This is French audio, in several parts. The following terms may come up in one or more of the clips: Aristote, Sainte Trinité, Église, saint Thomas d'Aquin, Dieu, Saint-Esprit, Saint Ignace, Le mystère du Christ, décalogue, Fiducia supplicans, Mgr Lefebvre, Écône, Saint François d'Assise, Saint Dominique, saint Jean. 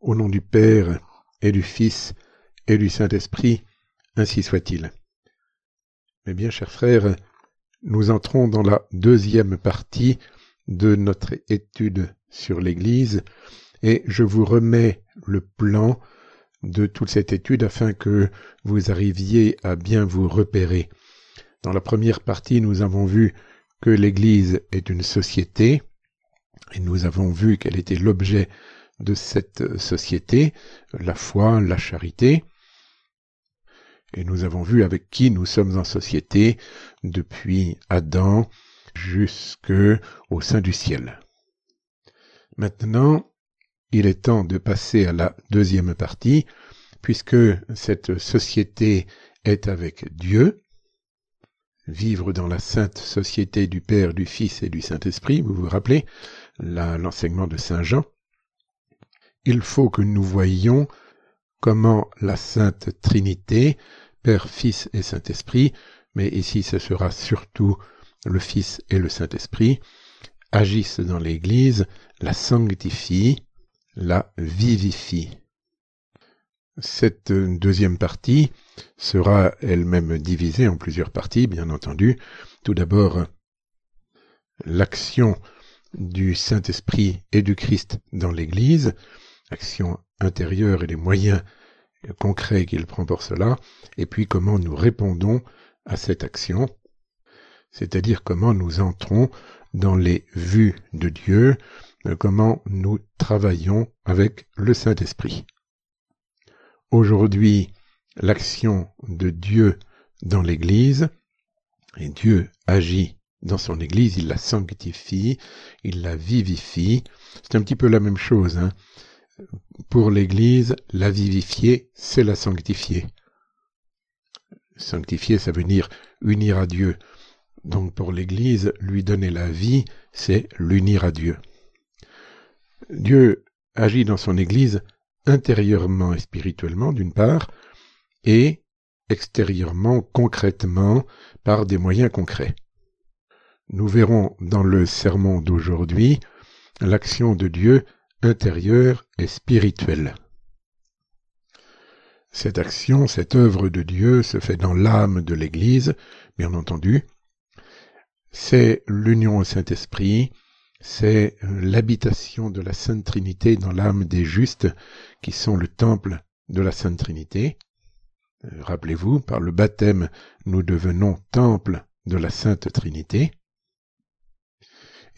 Au nom du Père, et du Fils, et du Saint-Esprit, ainsi soit-il. Mes bien chers frères, nous entrons dans la deuxième partie de notre étude sur l'Église, et je vous remets le plan de toute cette étude afin que vous arriviez à bien vous repérer. Dans la première partie, nous avons vu que l'Église est une société, et nous avons vu quel était l'objet de cette société, la foi, la charité, et nous avons vu avec qui nous sommes en société depuis Adam jusqu'au sein du ciel. Maintenant, il est temps de passer à la deuxième partie, puisque cette société est avec Dieu. Vivre dans la sainte société du Père, du Fils et du Saint-Esprit, vous vous rappelez l'enseignement de Saint Jean. Il faut que nous voyions comment la Sainte Trinité, Père, Fils et Saint-Esprit, mais ici ce sera surtout le Fils et le Saint-Esprit, agissent dans l'Église, la sanctifient, la vivifient. Cette deuxième partie sera elle-même divisée en plusieurs parties, bien entendu. Tout d'abord, l'action du Saint-Esprit et du Christ dans l'Église, action intérieure et les moyens concrets qu'il prend pour cela, et puis comment nous répondons à cette action, c'est-à-dire comment nous entrons dans les vues de Dieu, comment nous travaillons avec le Saint-Esprit. Aujourd'hui, l'action de Dieu dans l'Église, et Dieu agit dans son Église, il la sanctifie, il la vivifie, c'est un petit peu la même chose, hein. Pour l'Église, la vivifier, c'est la sanctifier. Sanctifier, ça veut dire unir à Dieu. Donc pour l'Église, lui donner la vie, c'est l'unir à Dieu. Dieu agit dans son Église intérieurement et spirituellement, d'une part, et extérieurement, concrètement, par des moyens concrets. Nous verrons dans le sermon d'aujourd'hui l'action de Dieu intérieure et spirituelle. Cette action, cette œuvre de Dieu se fait dans l'âme de l'Église, bien entendu. C'est l'union au Saint-Esprit, c'est l'habitation de la Sainte Trinité dans l'âme des justes qui sont le temple de la Sainte Trinité. Rappelez-vous, par le baptême, nous devenons temple de la Sainte Trinité.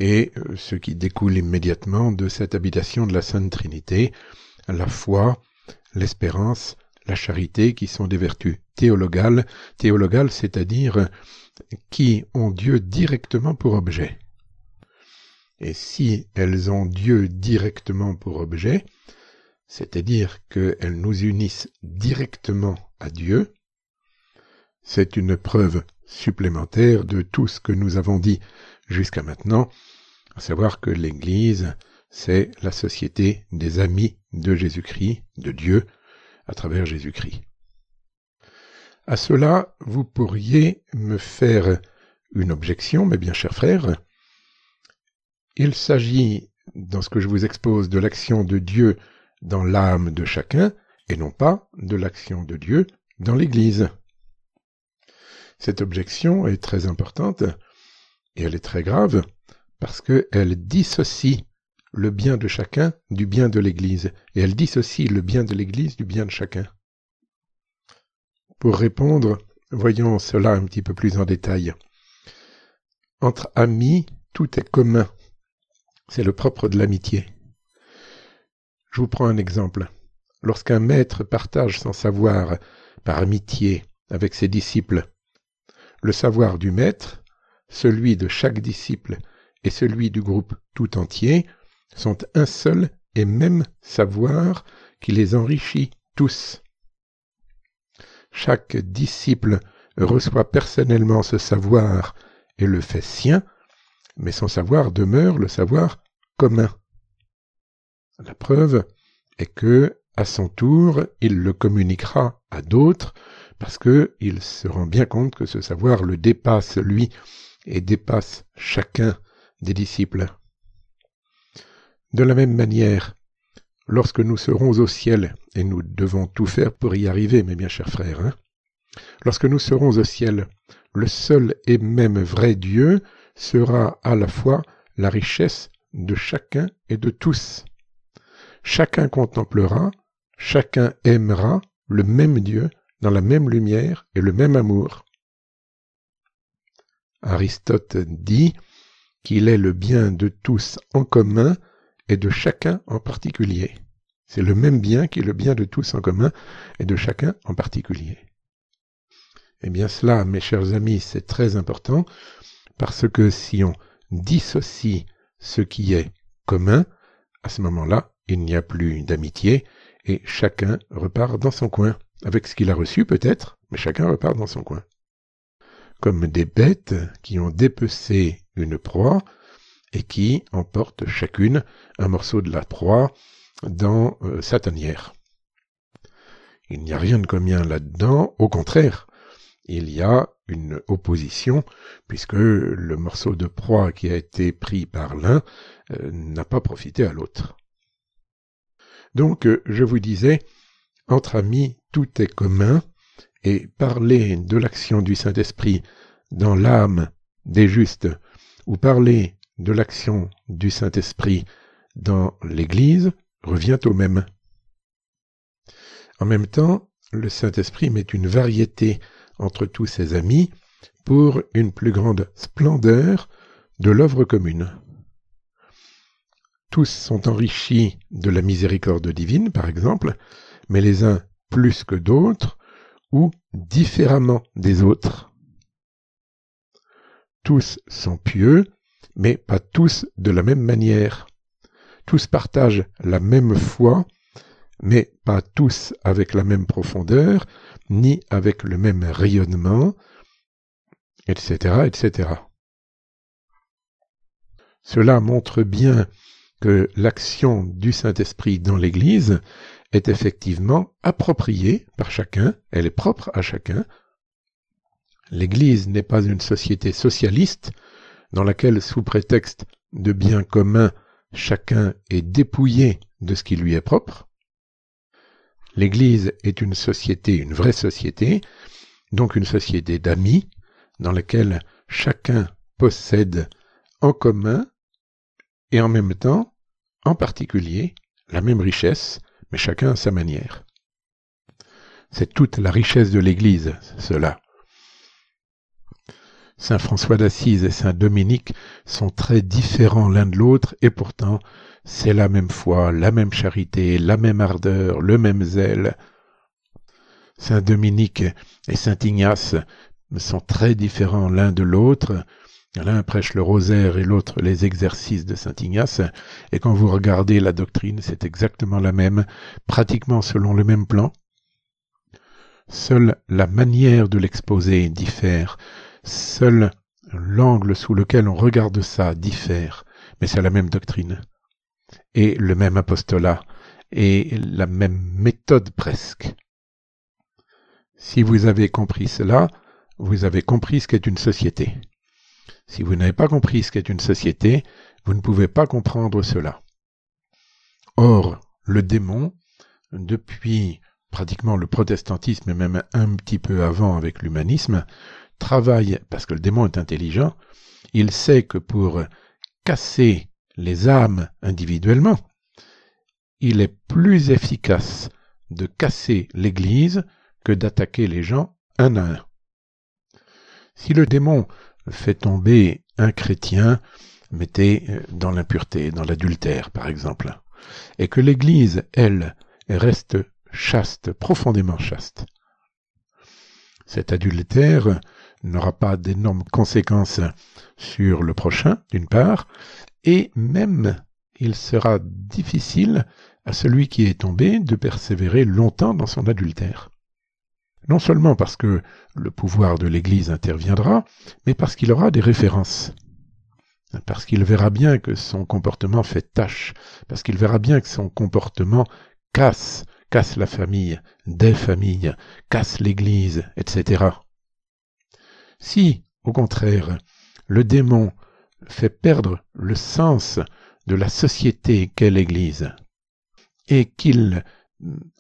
Et ce qui découle immédiatement de cette habitation de la Sainte Trinité, la foi, l'espérance, la charité, qui sont des vertus théologales. Théologales, c'est-à-dire qui ont Dieu directement pour objet. Et si elles ont Dieu directement pour objet, c'est-à-dire qu'elles nous unissent directement à Dieu, c'est une preuve supplémentaire de tout ce que nous avons dit jusqu'à maintenant, à savoir que l'Église, c'est la société des amis de Jésus-Christ, de Dieu, à travers Jésus-Christ. À cela, vous pourriez me faire une objection, mes bien chers frères. Il s'agit, dans ce que je vous expose, de l'action de Dieu dans l'âme de chacun, et non pas de l'action de Dieu dans l'Église. Cette objection est très importante, et elle est très grave, parce qu'elle dissocie le bien de chacun du bien de l'Église, et elle dissocie le bien de l'Église du bien de chacun. Pour répondre, voyons cela un petit peu plus en détail. Entre amis, tout est commun. C'est le propre de l'amitié. Je vous prends un exemple. Lorsqu'un maître partage son savoir par amitié avec ses disciples, le savoir du maître, celui de chaque disciple et celui du groupe tout entier sont un seul et même savoir qui les enrichit tous. Chaque disciple reçoit personnellement ce savoir et le fait sien, mais son savoir demeure le savoir commun. La preuve est que, à son tour, il le communiquera à d'autres, parce qu'il se rend bien compte que ce savoir le dépasse, lui, et dépasse chacun des disciples. De la même manière, lorsque nous serons au ciel, et nous devons tout faire pour y arriver, mes bien chers frères, hein, lorsque nous serons au ciel, le seul et même vrai Dieu sera à la fois la richesse de chacun et de tous. Chacun contemplera, chacun aimera le même Dieu dans la même lumière et le même amour. Aristote dit qu'il est le bien de tous en commun et de chacun en particulier. C'est le même bien qui est le bien de tous en commun et de chacun en particulier. Eh bien cela, mes chers amis, c'est très important, parce que si on dissocie ce qui est commun, à ce moment-là, il n'y a plus d'amitié et chacun repart dans son coin. Avec ce qu'il a reçu peut-être, mais chacun repart dans son coin. Comme des bêtes qui ont dépecé une proie et qui emportent chacune un morceau de la proie dans sa tanière. Il n'y a rien de commun là-dedans, au contraire, il y a une opposition, puisque le morceau de proie qui a été pris par l'un n'a pas profité à l'autre. Donc, je vous disais, entre amis, tout est commun, et parler de l'action du Saint-Esprit dans l'âme des justes, ou parler de l'action du Saint-Esprit dans l'Église, revient au même. En même temps, le Saint-Esprit met une variété entre tous ses amis pour une plus grande splendeur de l'œuvre commune. Tous sont enrichis de la miséricorde divine, par exemple, mais les uns plus que d'autres ou différemment des autres. Tous sont pieux, mais pas tous de la même manière. Tous partagent la même foi, mais pas tous avec la même profondeur, ni avec le même rayonnement, etc., etc. Cela montre bien que l'action du Saint-Esprit dans l'Église est effectivement appropriée par chacun, elle est propre à chacun. L'Église n'est pas une société socialiste dans laquelle, sous prétexte de bien commun, chacun est dépouillé de ce qui lui est propre. L'Église est une société, une vraie société, donc une société d'amis, dans laquelle chacun possède en commun et en même temps, en particulier, la même richesse, mais chacun à sa manière. C'est toute la richesse de l'Église, cela. Saint François d'Assise et Saint Dominique sont très différents l'un de l'autre, et pourtant, c'est la même foi, la même charité, la même ardeur, le même zèle. Saint Dominique et Saint Ignace sont très différents l'un de l'autre. L'un prêche le rosaire et l'autre les exercices de Saint Ignace, et quand vous regardez la doctrine, c'est exactement la même, pratiquement selon le même plan. Seule la manière de l'exposer diffère. Seul l'angle sous lequel on regarde ça diffère, mais c'est la même doctrine, et le même apostolat, et la même méthode presque. Si vous avez compris cela, vous avez compris ce qu'est une société. Si vous n'avez pas compris ce qu'est une société, vous ne pouvez pas comprendre cela. Or, le démon, depuis pratiquement le protestantisme, et même un petit peu avant avec l'humanisme, travaille, parce que le démon est intelligent, il sait que pour casser les âmes individuellement, il est plus efficace de casser l'Église que d'attaquer les gens un à un. Si le démon fait tomber un chrétien, mettez dans l'impureté, dans l'adultère par exemple, et que l'Église, elle, reste chaste, profondément chaste, cet adultère n'aura pas d'énormes conséquences sur le prochain, d'une part, et même il sera difficile à celui qui est tombé de persévérer longtemps dans son adultère. Non seulement parce que le pouvoir de l'Église interviendra, mais parce qu'il aura des références, parce qu'il verra bien que son comportement fait tache, parce qu'il verra bien que son comportement casse la famille, des familles, casse l'Église, etc. Si, au contraire, le démon fait perdre le sens de la société qu'est l'Église, et qu'il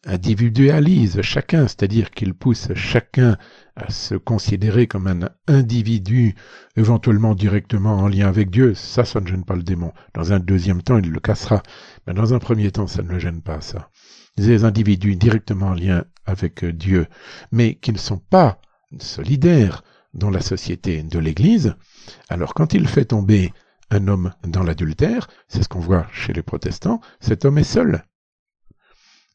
individualise chacun, c'est-à-dire qu'il pousse chacun à se considérer comme un individu, éventuellement directement en lien avec Dieu, ça ne gêne pas le démon. Dans un deuxième temps, il le cassera. Mais dans un premier temps, ça ne le gêne pas, ça. Des individus directement en lien avec Dieu, mais qui ne sont pas solidaires dans la société de l'Église, alors quand il fait tomber un homme dans l'adultère, c'est ce qu'on voit chez les protestants, cet homme est seul.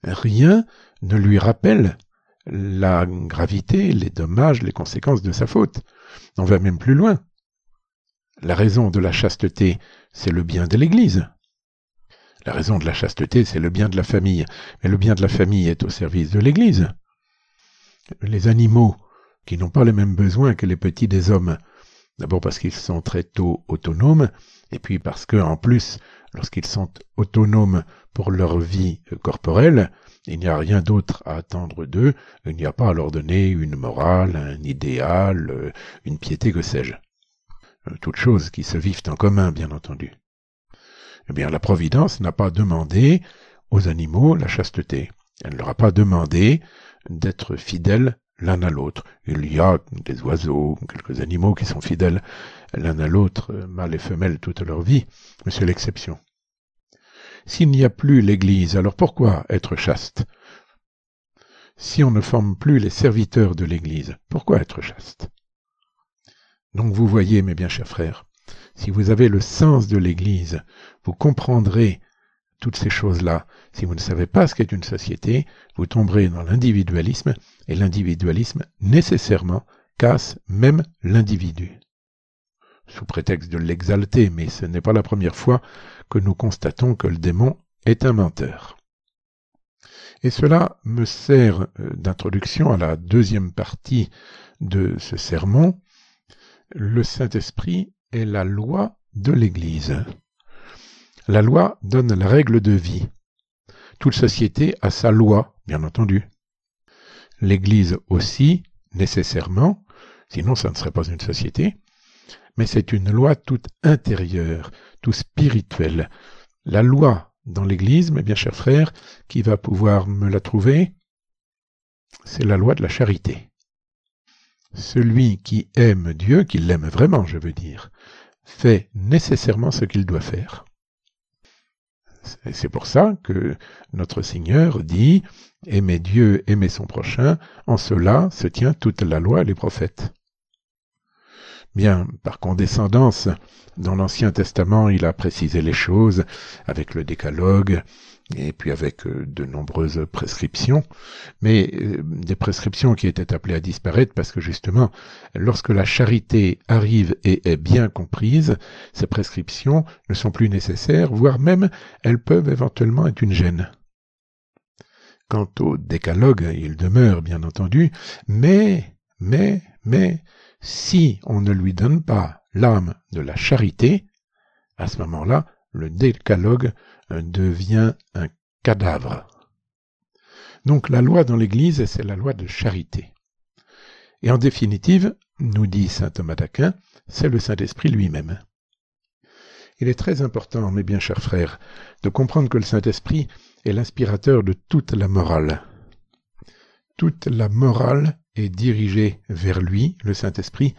Rien ne lui rappelle la gravité, les dommages, les conséquences de sa faute. On va même plus loin. La raison de la chasteté, c'est le bien de l'Église. La raison de la chasteté, c'est le bien de la famille. Mais le bien de la famille est au service de l'Église. Les animaux, qui n'ont pas les mêmes besoins que les petits des hommes, d'abord parce qu'ils sont très tôt autonomes, et puis parce que, en plus, lorsqu'ils sont autonomes pour leur vie corporelle, il n'y a rien d'autre à attendre d'eux, il n'y a pas à leur donner une morale, un idéal, une piété, que sais-je. Toutes choses qui se vivent en commun, bien entendu. Eh bien, la Providence n'a pas demandé aux animaux la chasteté. Elle ne leur a pas demandé d'être fidèles l'un à l'autre. Il y a des oiseaux, quelques animaux qui sont fidèles l'un à l'autre, mâles et femelles, toute leur vie, mais c'est l'exception. S'il n'y a plus l'Église, alors pourquoi être chaste? Si on ne forme plus les serviteurs de l'Église, pourquoi être chaste? Donc vous voyez, mes bien chers frères, si vous avez le sens de l'Église, vous comprendrez toutes ces choses-là. Si vous ne savez pas ce qu'est une société, vous tomberez dans l'individualisme, et l'individualisme nécessairement casse même l'individu. Sous prétexte de l'exalter, mais ce n'est pas la première fois que nous constatons que le démon est un menteur. Et cela me sert d'introduction à la deuxième partie de ce sermon, le Saint-Esprit est la loi de l'Église. La loi donne la règle de vie. Toute société a sa loi, bien entendu. L'Église aussi, nécessairement, sinon ça ne serait pas une société, mais c'est une loi toute intérieure, toute spirituelle. La loi dans l'Église, mes bien chers frères, qui va pouvoir me la trouver, c'est la loi de la charité. Celui qui aime Dieu, qui l'aime vraiment, je veux dire, fait nécessairement ce qu'il doit faire. C'est pour ça que notre Seigneur dit « Aimez Dieu, aimez son prochain, en cela se tient toute la loi et les prophètes ». Bien, par condescendance, dans l'Ancien Testament, il a précisé les choses avec le décalogue et puis avec de nombreuses prescriptions, mais des prescriptions qui étaient appelées à disparaître parce que justement, lorsque la charité arrive et est bien comprise, ces prescriptions ne sont plus nécessaires, voire même elles peuvent éventuellement être une gêne. Quant au décalogue, il demeure bien entendu, mais, si on ne lui donne pas l'âme de la charité, à ce moment-là, le décalogue devient un cadavre. Donc la loi dans l'Église, c'est la loi de charité. Et en définitive, nous dit saint Thomas d'Aquin, c'est le Saint-Esprit lui-même. Il est très important, mes bien chers frères, de comprendre que le Saint-Esprit est l'inspirateur de toute la morale. Toute la morale est dirigé vers lui, le Saint-Esprit,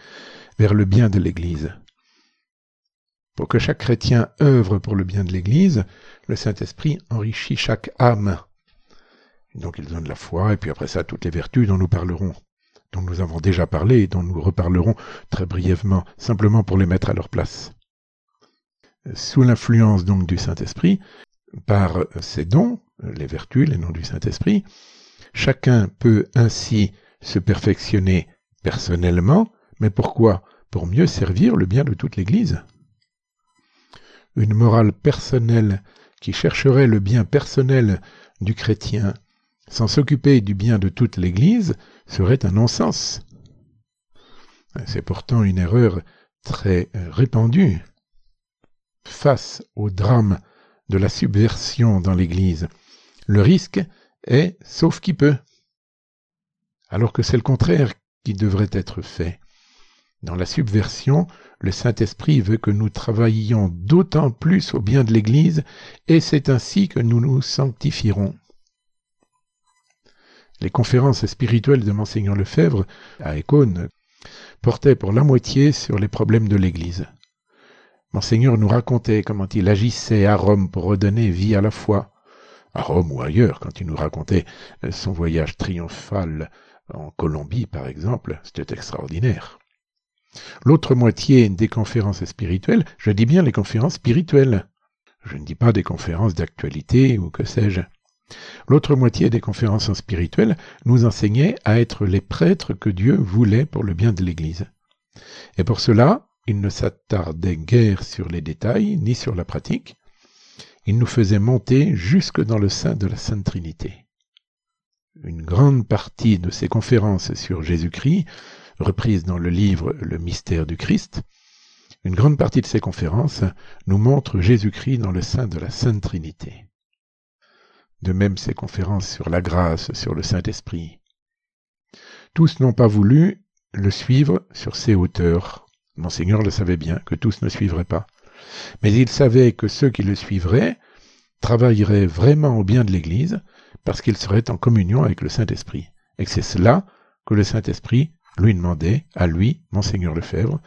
vers le bien de l'Église. Pour que chaque chrétien œuvre pour le bien de l'Église, le Saint-Esprit enrichit chaque âme. Donc il donne la foi, et puis après ça, toutes les vertus dont nous parlerons, dont nous avons déjà parlé et dont nous reparlerons très brièvement, simplement pour les mettre à leur place. Sous l'influence donc du Saint-Esprit, par ses dons, les vertus, les noms du Saint-Esprit, chacun peut ainsi se perfectionner personnellement, mais pourquoi? Pour mieux servir le bien de toute l'Église. Une morale personnelle qui chercherait le bien personnel du chrétien sans s'occuper du bien de toute l'Église serait un non-sens. C'est pourtant une erreur très répandue. Face au drame de la subversion dans l'Église, le risque est « sauf qui peut ». Alors que c'est le contraire qui devrait être fait. Dans la subversion, Le Saint-Esprit veut que nous travaillions d'autant plus au bien de l'Église, et c'est ainsi que nous nous sanctifierons. Les conférences spirituelles de Mgr Lefebvre, à Écône, portaient pour la moitié sur les problèmes de l'Église. Monseigneur nous racontait comment il agissait à Rome pour redonner vie à la foi, à Rome ou ailleurs, quand il nous racontait son voyage triomphal en Colombie, par exemple, c'était extraordinaire. L'autre moitié des conférences spirituelles, je dis bien les conférences spirituelles, je ne dis pas des conférences d'actualité ou que sais-je. L'autre moitié des conférences spirituelles nous enseignait à être les prêtres que Dieu voulait pour le bien de l'Église. Et pour cela, il ne s'attardait guère sur les détails ni sur la pratique, il nous faisait monter jusque dans le sein de la Sainte Trinité. Une grande partie de ces conférences sur Jésus-Christ, reprises dans le livre « Le mystère du Christ », une grande partie de ces conférences nous montre Jésus-Christ dans le sein de la Sainte Trinité. De même, ces conférences sur la grâce, sur le Saint-Esprit. Tous n'ont pas voulu le suivre sur ses hauteurs. Monseigneur le savait bien, que tous ne suivraient pas. Mais il savait que ceux qui le suivraient travailleraient vraiment au bien de l'Église parce qu'ils seraient en communion avec le Saint-Esprit. Et c'est cela que le Saint-Esprit lui demandait, à lui, Mgr Lefebvre,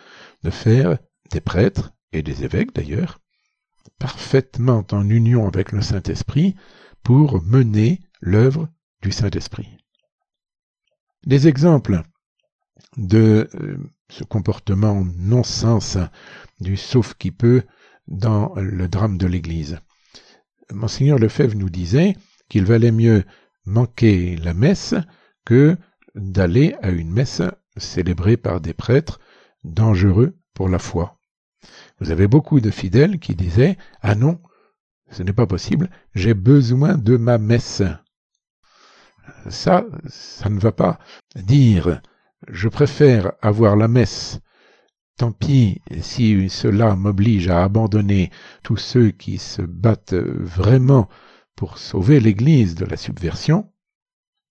de faire des prêtres, et des évêques d'ailleurs, parfaitement en union avec le Saint-Esprit pour mener l'œuvre du Saint-Esprit. Des exemples de ce comportement non-sens du sauf qui peut dans le drame de l'Église. Mgr Lefebvre nous disait qu'il valait mieux manquer la messe que d'aller à une messe célébrée par des prêtres dangereux pour la foi. Vous avez beaucoup de fidèles qui disaient « Ah non, ce n'est pas possible, j'ai besoin de ma messe ». Ça ne va pas. Dire « Je préfère avoir la messe, tant pis si cela m'oblige à abandonner tous ceux qui se battent vraiment pour sauver l'Église de la subversion ».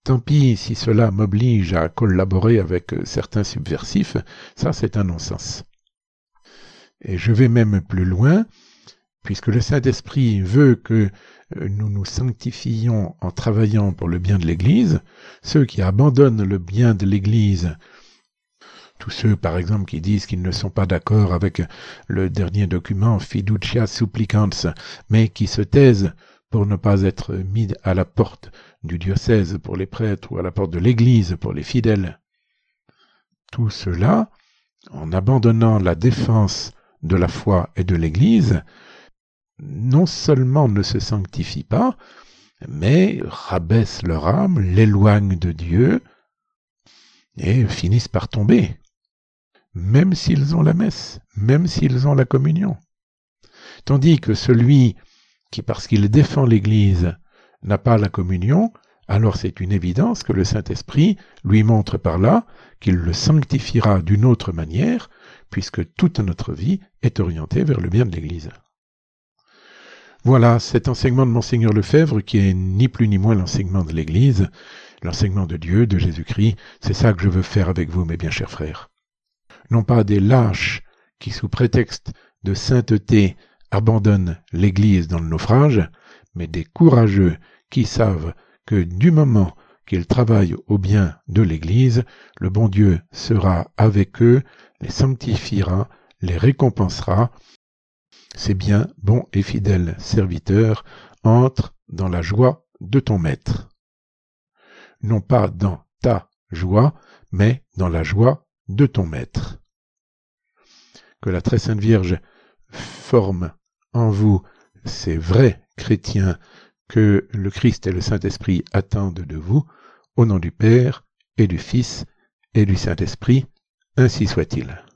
Tant pis si cela m'oblige à collaborer avec certains subversifs, ça c'est un non-sens. Et je vais même plus loin, puisque le Saint-Esprit veut que nous nous sanctifions en travaillant pour le bien de l'Église, ceux qui abandonnent le bien de l'Église, tous ceux par exemple qui disent qu'ils ne sont pas d'accord avec le dernier document Fiducia supplicans, mais qui se taisent pour ne pas être mis à la porte du diocèse pour les prêtres ou à la porte de l'Église pour les fidèles. Tout cela, en abandonnant la défense de la foi et de l'Église, non seulement ne se sanctifie pas, mais rabaisse leur âme, l'éloigne de Dieu et finissent par tomber, même s'ils ont la messe, même s'ils ont la communion. Tandis que celui qui, parce qu'il défend l'Église, n'a pas la communion, alors c'est une évidence que le Saint-Esprit lui montre par là qu'il le sanctifiera d'une autre manière, puisque toute notre vie est orientée vers le bien de l'Église. Voilà cet enseignement de Mgr Lefebvre qui est ni plus ni moins l'enseignement de l'Église, l'enseignement de Dieu, de Jésus-Christ, c'est ça que je veux faire avec vous, mes bien chers frères. Non pas des lâches qui, sous prétexte de sainteté, abandonnent l'Église dans le naufrage, mais des courageux qui savent que du moment qu'ils travaillent au bien de l'Église, le bon Dieu sera avec eux, les sanctifiera, les récompensera. C'est bien, bon et fidèle serviteur, entre dans la joie de ton maître. Non pas dans ta joie, mais dans la joie de ton maître. Que la très sainte Vierge forme en vous ces vrais chrétiens que le Christ et le Saint-Esprit attendent de vous, au nom du Père et du Fils et du Saint-Esprit, ainsi soit-il.